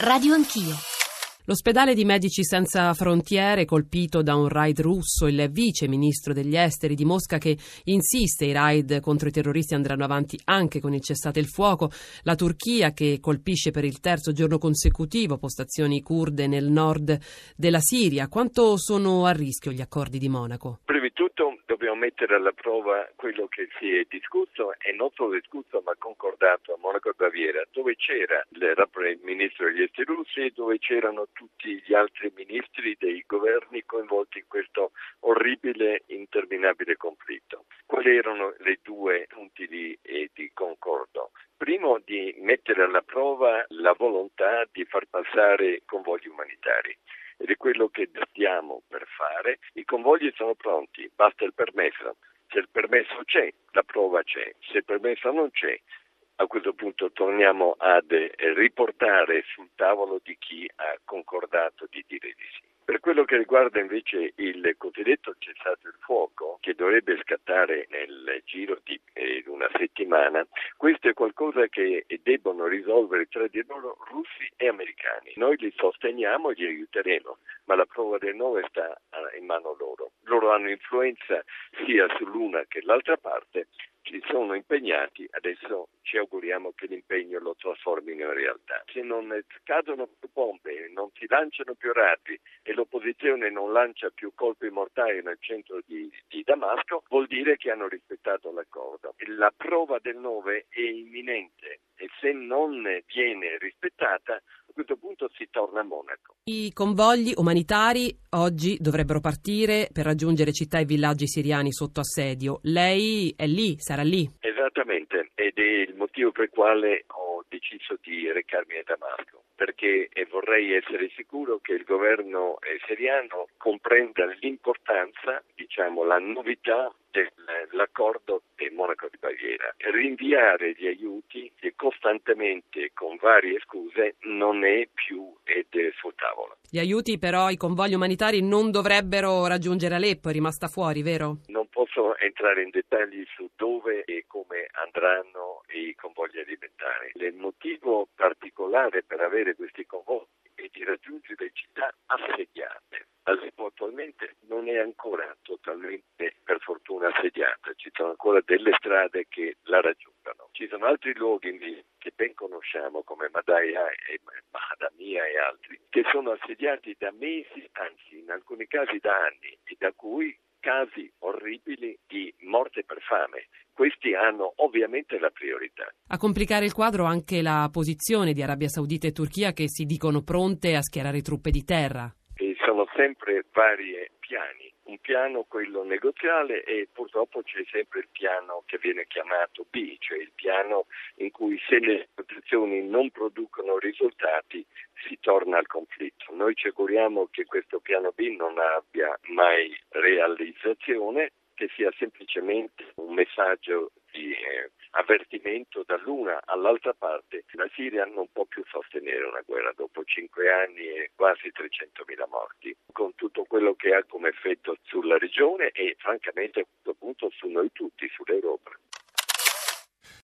Radio Anch'io. L'ospedale di Medici Senza Frontiere, colpito da un raid russo, il vice ministro degli esteri di Mosca che insiste i raid contro i terroristi andranno avanti anche con il cessate il fuoco, la Turchia che colpisce per il terzo giorno consecutivo postazioni curde nel nord della Siria. Quanto sono a rischio gli accordi di Monaco? Prima di tutto dobbiamo mettere alla prova quello che si è discusso e non solo discusso ma concordato a Monaco e Baviera, dove c'era il ministro degli esteri russi, dove c'erano tutti gli altri ministri dei governi coinvolti in questo orribile, interminabile conflitto. Quali erano le due punti di concordo? Primo, di mettere alla prova la volontà di far passare convogli umanitari. Ed è quello che stiamo per fare. I convogli sono pronti, basta il permesso. Se il permesso c'è, la prova c'è. Se il permesso non c'è, a questo punto torniamo ad riportare sul tavolo di chi ha concordato di dire di sì. Per quello che riguarda invece il cosiddetto cessate il fuoco, che dovrebbe scattare nel giro di una settimana, questo è qualcosa che debbono risolvere tra di loro russi e americani. Noi li sosteniamo e li aiuteremo, ma la prova del no sta in mano loro. Loro hanno influenza sia sull'una che l'altra parte. Ci sono impegnati, adesso ci auguriamo che l'impegno lo trasformino in realtà. Se non cadono più bombe, non si lanciano più razzi e l'opposizione non lancia più colpi mortali nel centro di Damasco, vuol dire che hanno rispettato l'accordo. La prova del 9 è imminente e se non viene rispettata, a questo punto si torna a Monaco. I convogli umanitari oggi dovrebbero partire per raggiungere città e villaggi siriani sotto assedio. Lei è lì, sarà lì? Esattamente, ed è il motivo per il quale ho deciso di recarmi a Damasco, perché vorrei essere sicuro che il governo siriano comprenda l'importanza, la novità dell'accordo di Monaco di Baviera. Rinviare gli aiuti costantemente con varie scuse non è più sul tavolo. Gli aiuti però, i convogli umanitari non dovrebbero raggiungere Aleppo, è rimasta fuori, vero? Non posso entrare in dettagli su dove e come andranno i convogli alimentari. Il motivo particolare per avere questi convogli è di raggiungere le città assediate. Aleppo attualmente non è ancora totalmente, per fortuna, assediata, ci sono ancora delle strade che la raggiungono. Ci sono altri luoghi che ben conosciamo come Madaya e Bada, Mia e altri, che sono assediati da mesi, anzi in alcuni casi da anni, e da cui casi orribili di morte per fame. Questi hanno ovviamente la priorità. A complicare il quadro anche la posizione di Arabia Saudita e Turchia che si dicono pronte a schierare truppe di terra. Sono sempre vari piani, un piano quello negoziale e purtroppo c'è sempre il piano che viene chiamato B, cioè il piano in cui se le posizioni non producono risultati si torna al conflitto. Noi ci auguriamo che questo piano B non abbia mai realizzazione, che sia semplicemente un messaggio di avvertimento dall'una all'altra parte. La Siria non può più sostenere una guerra dopo 5 anni e quasi 300.000 morti, con tutto quello che ha come effetto sulla regione e francamente a questo punto su noi tutti, sull'Europa.